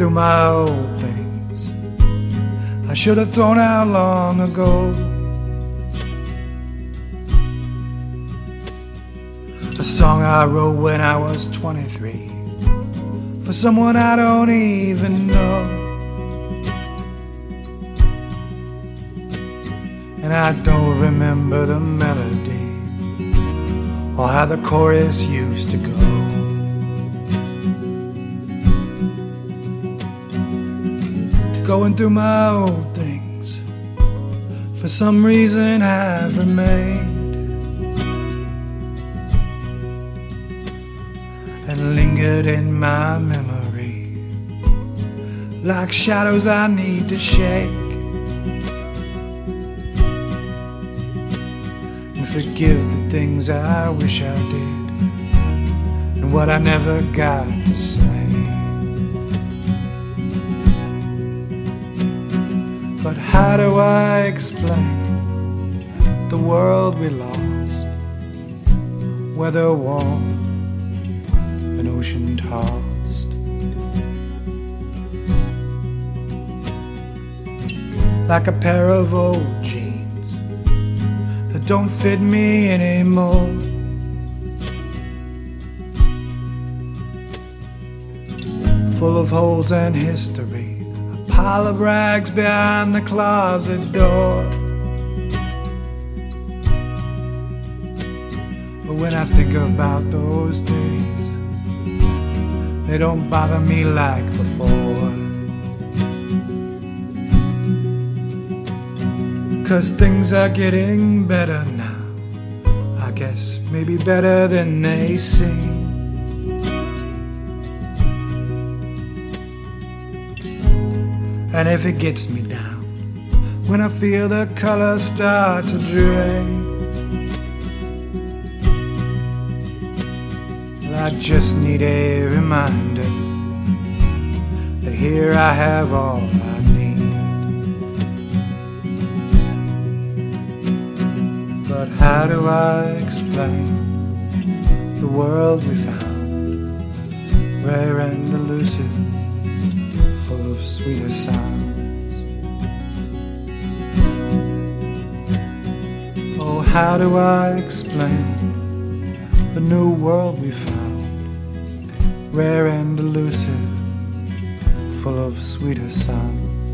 through my old things I should have thrown out long ago. A song I wrote when I was 23 for someone I don't even know. And I don't remember the melody or how the chorus used to go. Going through my old things, for some reason I've remained and lingered in my memory like shadows I need to shake. Forgive the things I wish I did and what I never got to say. But how do I explain the world we lost, weather warm and ocean tossed? Like a pair of old jeans don't fit me anymore. Full of holes and history, a pile of rags behind the closet door. But when I think about those days, they don't bother me like before. 'Cause things are getting better now, I guess maybe better than they seem. And if it gets me down, when I feel the colors start to drain, well, I just need a reminder that here I have all I need. But how do I explain the world we found, rare and elusive, full of sweeter sounds? Oh, how do I explain the new world we found, rare and elusive, full of sweeter sounds?